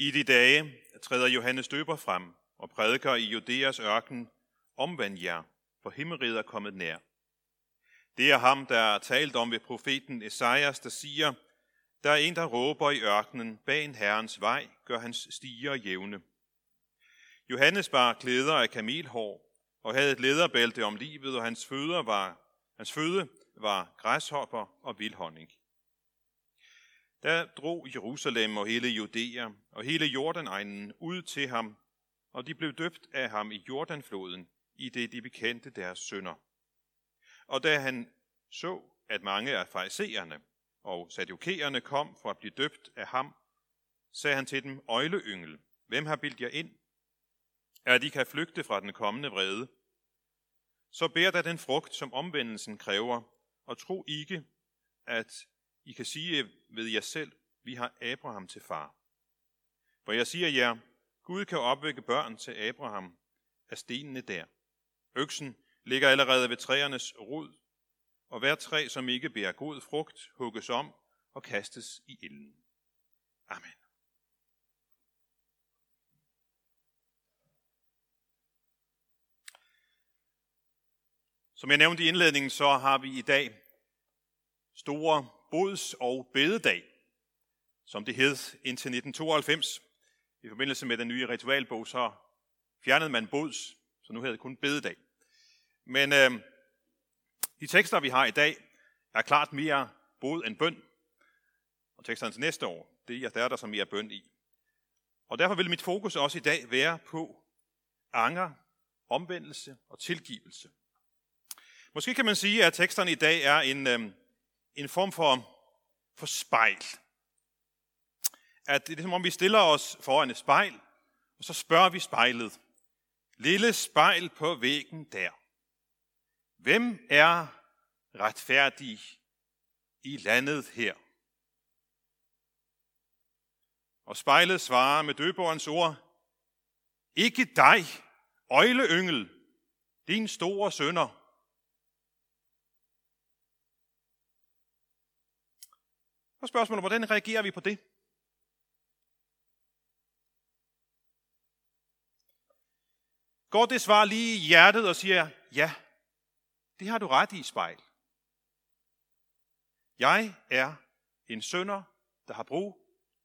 I de dage træder Johannes døber frem og prædiker i Judæas ørken, omvend jer, for himmelriget er kommet nær. Det er ham, der er talt om ved profeten Esajas, der siger, der er en, der råber i ørkenen, bagen Herrens vej, gør hans stier jævne. Johannes bar klæder af kamelhår og havde et læderbælte om livet, og hans føde var græshopper og vildhonning. Der drog Jerusalem og hele Judæa og hele Jordanegnen ud til ham, og de blev døbt af ham i Jordanfloden, i det de bekendte deres synder. Og da han så, at mange af fariseerne og saddukeerne kom for at blive døbt af ham, sagde han til dem, øgleyngel, hvem har bildt jer ind, at de kan flygte fra den kommende vrede? Så bær da den frugt, som omvendelsen kræver, og tro ikke, at I kan sige ved jer selv, vi har Abraham til far. For jeg siger jer, Gud kan opvække børn til Abraham af stenene der. Øksen ligger allerede ved træernes rod, og hver træ, som ikke bærer god frugt, hugges om og kastes i ilden. Amen. Som jeg nævnte i indledningen, så har vi i dag store bods- og bededag, som det hed indtil 1992. I forbindelse med den nye ritualbog, så fjernede man bods, så nu hedder det kun bededag. Men de tekster, vi har i dag, er klart mere bod end bøn. Og teksterne til næste år, det er der som mere bøn i. Og derfor vil mit fokus også i dag være på anger, omvendelse og tilgivelse. Måske kan man sige, at teksterne i dag er en form for spejl. At det er som om, vi stiller os foran et spejl, og så spørger vi spejlet. Lille spejl på væggen der. Hvem er retfærdig i landet her? Og spejlet svarer med døberens ord, ikke dig, øgleyngel, din store synder. Og spørgsmålet, hvordan reagerer vi på det? Går det svar lige i hjertet og siger, ja, det har du ret i, spejl. Jeg er en synder, der har brug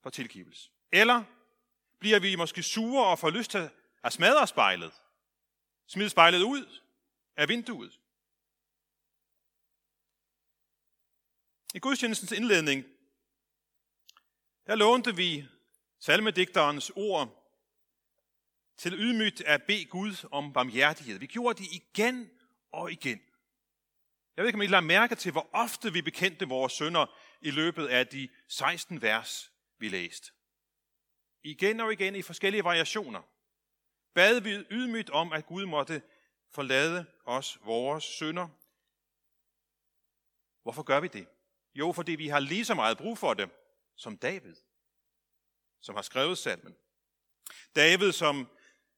for tilgivelse. Eller bliver vi måske sure og får lyst til at smadre spejlet? Smide spejlet ud af vinduet? I gudstjenestens indledning, der lånte vi salmedigterens ord til ydmygt at bede Gud om barmhjertighed. Vi gjorde det igen og igen. Jeg ved ikke, om I lader mærke til, hvor ofte vi bekendte vores synder i løbet af de 16 vers, vi læste. Igen og igen i forskellige variationer bad vi ydmygt om, at Gud måtte forlade os vores synder. Hvorfor gør vi det? Jo, fordi vi har lige så meget brug for det, som David, som har skrevet salmen. David, som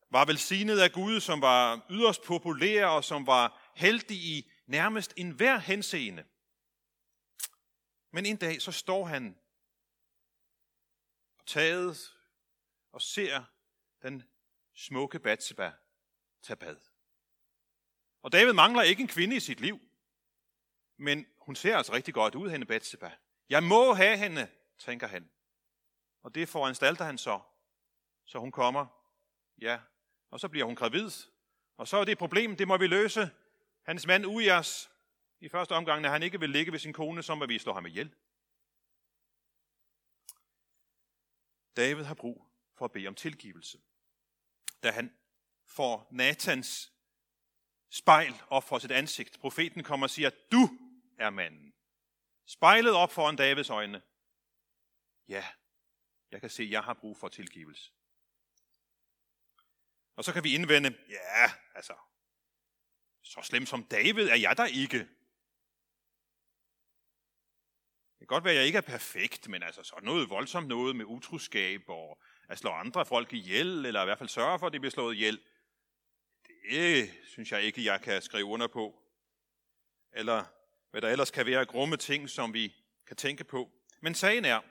var velsignet af Gud, som var yderst populær og som var heldig i nærmest enhver henseende. Men en dag så står han på taget og ser den smukke Batsheba tage bad. Og David mangler ikke en kvinde i sit liv, men hun ser altså rigtig godt ud, hende Batsheba. Jeg må have hende, tænker han. Og det foranstalter han så hun kommer. Ja, og så bliver hun gravid. Og så er det et problem, det må vi løse. Hans mand Uias, i første omgang, når han ikke vil ligge ved sin kone, så må vi slå ham ihjel. David har brug for at bede om tilgivelse. Da han får Natans spejl op for sit ansigt. Profeten kommer og siger, du er manden. Spejlet op foran Davids øjne. Ja, jeg kan se, at jeg har brug for tilgivelse. Og så kan vi indvende, ja, altså, så slem som David er jeg der ikke. Det kan godt være, at jeg ikke er perfekt, men altså sådan noget voldsomt noget med utroskab og at slå andre folk ihjel, eller i hvert fald sørge for, at de bliver slået ihjel. Det synes jeg ikke, jeg kan skrive under på. Eller hvad der ellers kan være grumme ting, som vi kan tænke på. Men sagen er,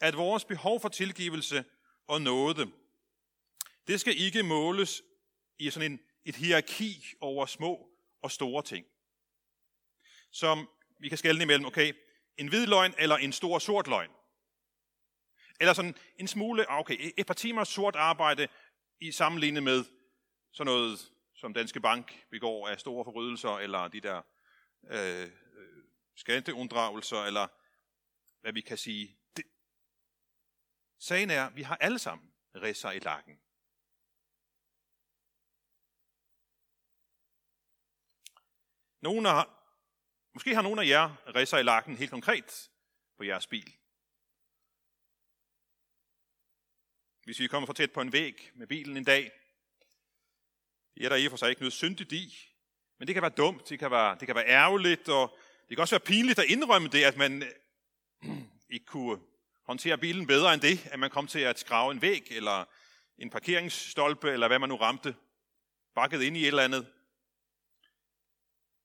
at vores behov for tilgivelse og nåde. Det skal ikke måles i sådan et hierarki over små og store ting. Som vi kan skelne imellem, okay, en hvid løgn eller en stor sort løgn. Eller sådan en smule, okay, et par timer sort arbejde i sammenlignet med sådan noget, som Danske Bank begår af store forbrydelser, eller de der skatteunddragelser, eller hvad vi kan sige. Det. Sagen er, vi har alle sammen ridser i lakken. Måske har nogle af jer ridser i lakken helt konkret på jeres bil. Hvis vi kommer for tæt på en væg med bilen en dag, det er der i og for sig ikke noget syndigt i, men det kan være dumt, det kan være ærgerligt, og det kan også være pinligt at indrømme det, at man ikke kunne håndtere bilen bedre end det, at man kom til at skrave en væg, eller en parkeringsstolpe, eller hvad man nu ramte, bakket ind i et eller andet.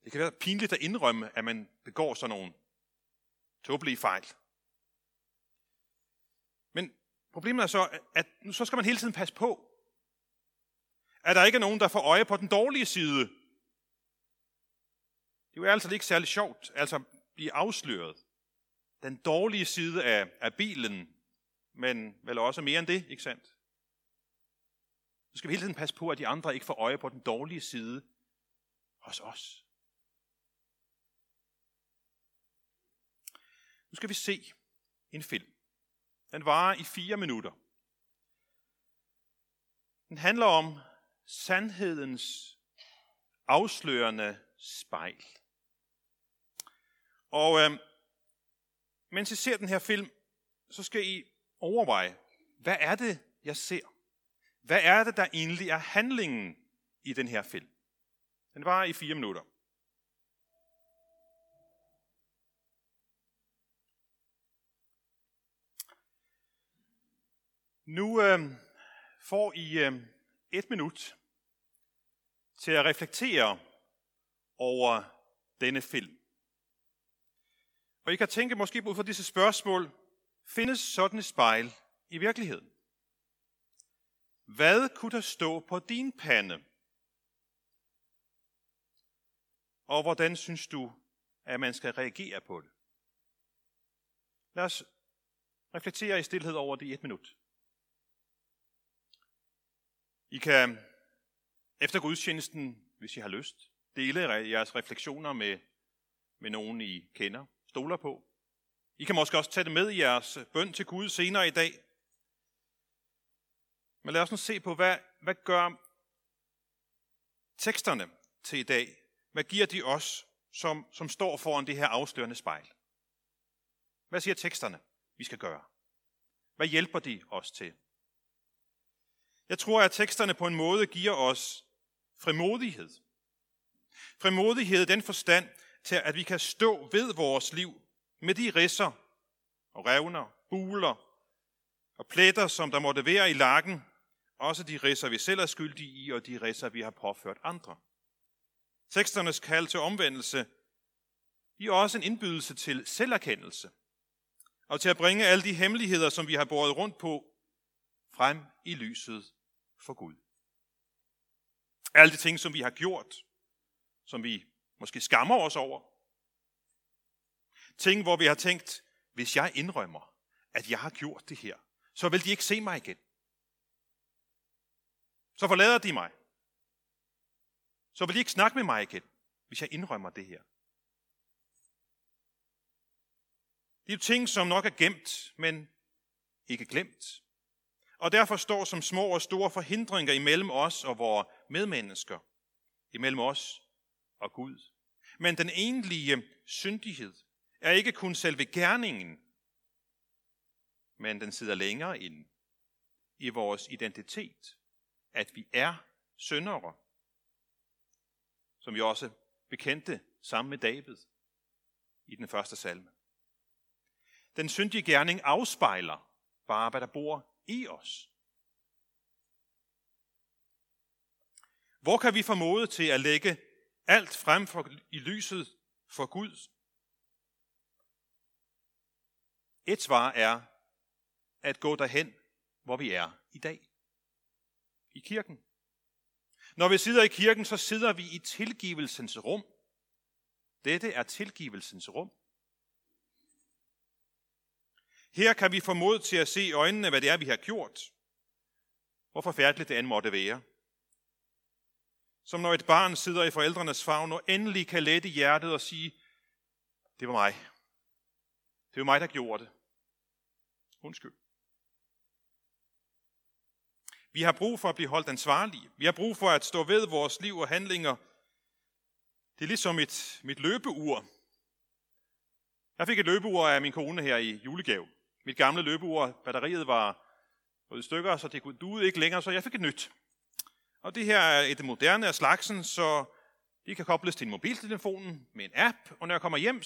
Det kan være pinligt at indrømme, at man begår sådan nogle tåbelige fejl. Men problemet er så, at nu så skal man hele tiden passe på, at der ikke er nogen, der får øje på den dårlige side. Det er jo altså ikke særlig sjovt, altså at blive afsløret. Den dårlige side af bilen, men vel også mere end det, ikke sandt? Så skal vi hele tiden passe på, at de andre ikke får øje på den dårlige side hos os. Nu skal vi se en film. Den varer i 4 minutter. Den handler om sandhedens afslørende spejl. Og mens I ser den her film, så skal I overveje, hvad er det, jeg ser? Hvad er det, der egentlig er handlingen i den her film? Den varer i 4 minutter. Nu får I 1 minut til at reflektere over denne film. Og I kan tænke måske ud fra disse spørgsmål, findes sådan et spejl i virkeligheden? Hvad kunne der stå på din pande? Og hvordan synes du, at man skal reagere på det? Lad os reflektere i stilhed over det i 1 minut. I kan efter gudstjenesten, hvis I har lyst, dele jeres refleksioner med nogen, I kender, stoler på. I kan måske også tage det med i jeres bøn til Gud senere i dag. Men lad os nu se på, hvad gør teksterne til i dag? Hvad giver de os, som står foran det her afslørende spejl? Hvad siger teksterne, vi skal gøre? Hvad hjælper de os til? Jeg tror, at teksterne på en måde giver os frimodighed. Frimodighed, den forstand til, at vi kan stå ved vores liv med de ridser og revner, buler og pletter, som der måtte være i lakken. Også de ridser, vi selv er skyldige i, og de ridser, vi har påført andre. Teksternes kald til omvendelse giver også en indbydelse til selverkendelse og til at bringe alle de hemmeligheder, som vi har båret rundt på, frem i lyset for Gud. Alle de ting, som vi har gjort, som vi måske skammer os over. Ting, hvor vi har tænkt, hvis jeg indrømmer, at jeg har gjort det her, så vil de ikke se mig igen. Så forlader de mig. Så vil de ikke snakke med mig igen, hvis jeg indrømmer det her. Det er jo ting, som nok er gemt, men ikke glemt. Og derfor står som små og store forhindringer imellem os og vores medmennesker, imellem os og Gud. Men den egentlige syndighed er ikke kun selve gerningen, men den sidder længere inde i vores identitet, at vi er syndere, som vi også bekendte sammen med David i den første salme. Den syndige gerning afspejler bare, hvad der bor i os. Hvor kan vi formode til at lægge alt frem i lyset for Gud? Et svar er at gå derhen hvor vi er i dag. I kirken. Når vi sidder i kirken, så sidder vi i tilgivelsens rum. Dette er tilgivelsens rum. Her kan vi få mod til at se i øjnene, hvad det er, vi har gjort. Hvor forfærdeligt det end måtte være. Som når et barn sidder i forældrenes favn og endelig kan lette hjertet og sige, det var mig. Det var mig, der gjorde det. Undskyld. Vi har brug for at blive holdt ansvarlige. Vi har brug for at stå ved vores liv og handlinger. Det er ligesom mit løbeur. Jeg fik et løbeur af min kone her i julegave. Mit gamle løbeur, batteriet var i stykker, så det kunne duede ikke længere, så jeg fik et nyt. Og det her er et moderne af slagsen, så det kan kobles til mobiltelefonen med en app, og når jeg kommer hjem,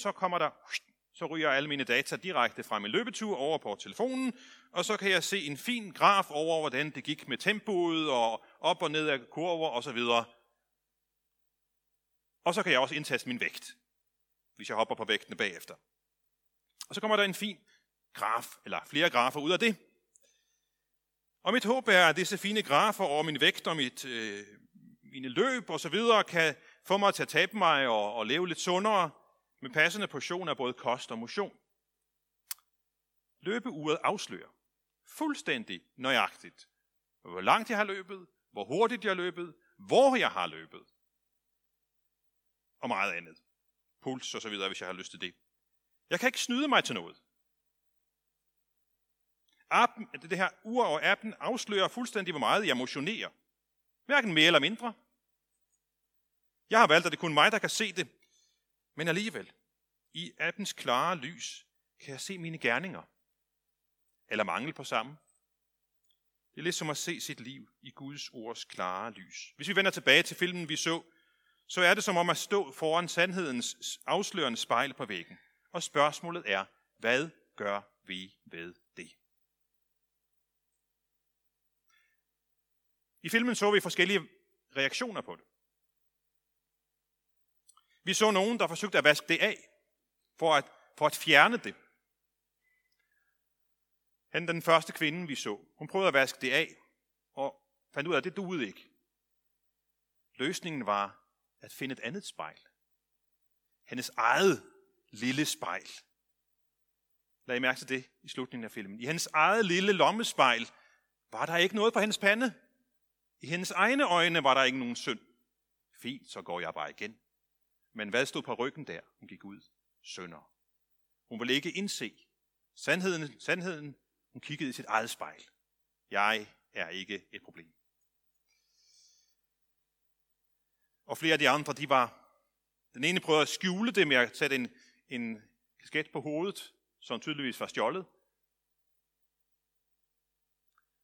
så ryger alle mine data direkte fra min løbetur over på telefonen, og så kan jeg se en fin graf over, hvordan det gik med tempoet, og op og ned af kurver osv. Og så kan jeg også indtaste min vægt, hvis jeg hopper på vægtene bagefter. Og så kommer der en fin graf, eller flere grafer ud af det. Og mit håb er, at disse fine grafer over min vægt og mine løb osv. kan få mig til at tabe mig og leve lidt sundere, med passende portion af både kost og motion. Løbeuret afslører fuldstændig nøjagtigt, hvor langt jeg har løbet, hvor hurtigt jeg har løbet, hvor jeg har løbet, og meget andet. Puls og så videre, hvis jeg har lyst til det. Jeg kan ikke snyde mig til noget. Appen, det her ur og appen afslører fuldstændig, hvor meget jeg motionerer. Hverken mere eller mindre. Jeg har valgt, at det er kun mig, der kan se det. Men alligevel, i appens klare lys, kan jeg se mine gerninger. Eller mangel på sammen. Det er lidt som at se sit liv i Guds ords klare lys. Hvis vi vender tilbage til filmen, vi så er det som om at stå foran sandhedens afslørende spejl på væggen. Og spørgsmålet er, hvad gør vi ved det? I filmen så vi forskellige reaktioner på det. Vi så nogen, der forsøgte at vaske det af, for at fjerne det. Han, den første kvinde, vi så, hun prøvede at vaske det af, og fandt ud af, at det duede ikke. Løsningen var at finde et andet spejl. Hendes eget lille spejl. Lad I mærke til det i slutningen af filmen. I hendes eget lille lommespejl var der ikke noget på hendes pande. I hendes egne øjne var der ikke nogen synd. Fint, så går jeg bare igen. Men hvad stod på ryggen der? Hun gik ud. Sønder. Hun ville ikke indse sandheden. Hun kiggede i sit eget spejl. Jeg er ikke et problem. Og flere af de andre, de var... Den ene prøvede at skjule det med at sætte en kasket på hovedet, som tydeligvis var stjålet.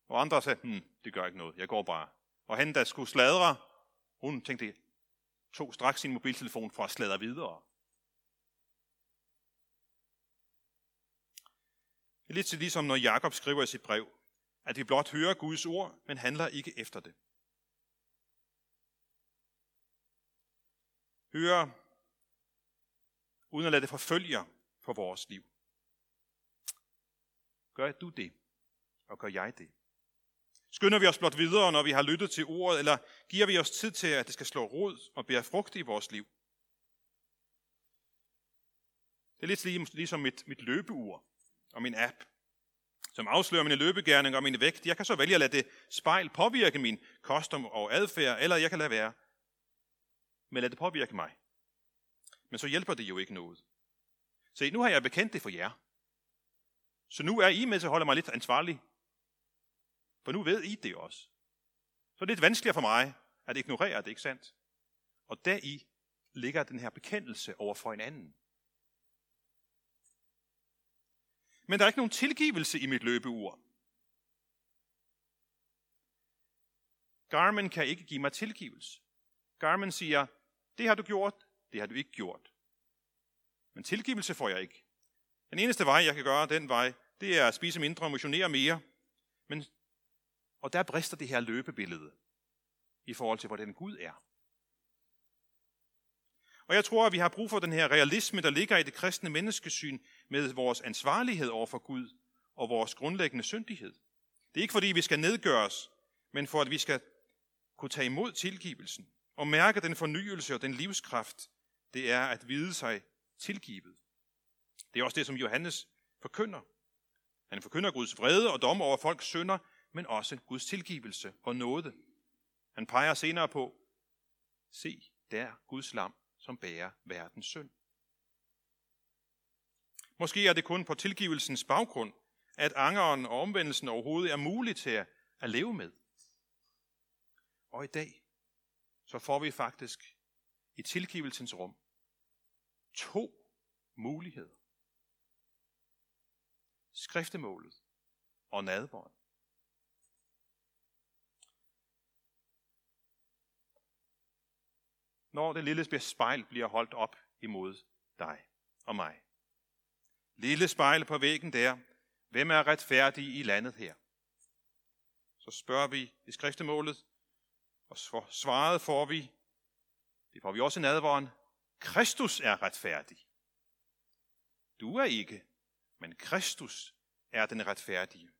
Og andre sagde, det gør ikke noget, jeg går bare. Og han, der skulle sladre, hun tænkte... tog straks sin mobiltelefon for at sladre videre. Det er lidt ligesom når Jacob skriver i sit brev, at vi blot hører Guds ord, men handler ikke efter det. Hører, uden at lade det forfølge på vores liv. Gør du det, og gør jeg det? Skynder vi os blot videre, når vi har lyttet til ordet, eller giver vi os tid til, at det skal slå rod og bære frugt i vores liv? Det er lidt ligesom mit løbeur og min app, som afslører mine løbegerninger og mine vægt. Jeg kan så vælge at lade det spejl påvirke min kost og adfærd, eller jeg kan lade være. Men lad det påvirke mig. Men så hjælper det jo ikke noget. Se, nu har jeg bekendt det for jer. Så nu er I med til at holde mig lidt ansvarlig. For nu ved I det også. Så det er lidt vanskeligere for mig at ignorere, at det ikke sandt. Og deri ligger den her bekendelse over for hinanden. Men der er ikke nogen tilgivelse i mit løbeur. Garmin kan ikke give mig tilgivelse. Garmin siger, det har du gjort, det har du ikke gjort. Men tilgivelse får jeg ikke. Den eneste vej, jeg kan gøre den vej, det er at spise mindre og motionere mere. Og der brister det her løbebillede i forhold til, hvordan Gud er. Og jeg tror, at vi har brug for den her realisme, der ligger i det kristne menneskesyn med vores ansvarlighed over for Gud og vores grundlæggende syndighed. Det er ikke fordi, vi skal nedgøres, men for at vi skal kunne tage imod tilgivelsen og mærke den fornyelse og den livskraft, det er at vide sig tilgivet. Det er også det, som Johannes forkynder. Han forkynder Guds vrede og dom over folks synder, men også Guds tilgivelse og nåde. Han peger senere på, se, der Guds lam, som bærer verdens synd. Måske er det kun på tilgivelsens baggrund, at angeren og omvendelsen overhovedet er muligt til at leve med. Og i dag, så får vi faktisk i tilgivelsens rum 2 muligheder. Skriftemålet og nadveren. Når det lille spejl bliver holdt op imod dig og mig. Lille spejl på væggen der. Hvem er retfærdig i landet her? Så spørger vi i skriftemålet, og svaret får vi, det får vi også i nadveren, Kristus er retfærdig. Du er ikke, men Kristus er den retfærdige.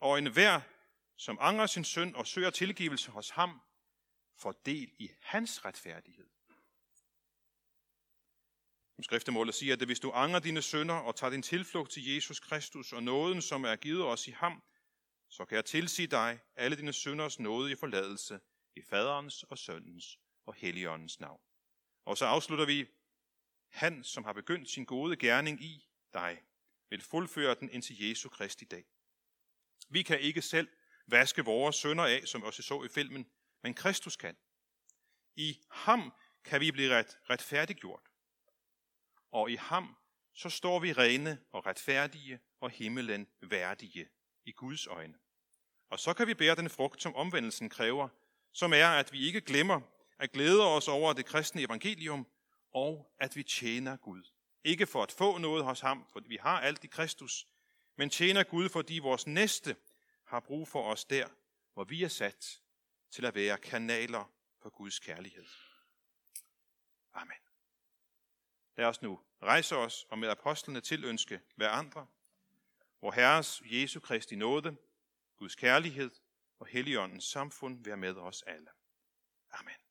Og enhver, som angrer sin synd og søger tilgivelse hos ham, får del i hans retfærdighed. Som skriftemålet siger, at hvis du angrer dine synder og tager din tilflugt til Jesus Kristus og nåden, som er givet os i ham, så kan jeg tilsige dig alle dine synders nåde i forladelse i faderens og søndens og helligåndens navn. Og så afslutter vi, han som har begyndt sin gode gerning i dig, vil fuldføre den indtil Jesu Kristi dag. Vi kan ikke selv vaske vores synder af, som også så i filmen, men Kristus kan. I ham kan vi blive retfærdiggjort. Og i ham, så står vi rene og retfærdige og himmelen værdige i Guds øjne. Og så kan vi bære den frugt, som omvendelsen kræver, som er, at vi ikke glemmer at glæde os over det kristne evangelium, og at vi tjener Gud. Ikke for at få noget hos ham, for vi har alt i Kristus, men tjener Gud, fordi vores næste har brug for os der, hvor vi er sat til at være kanaler for Guds kærlighed. Amen. Lad os nu rejse os og med apostlene tilønske hver andre, hvor Herres Jesu Kristi nåde, Guds kærlighed og Helligåndens samfund være med os alle. Amen.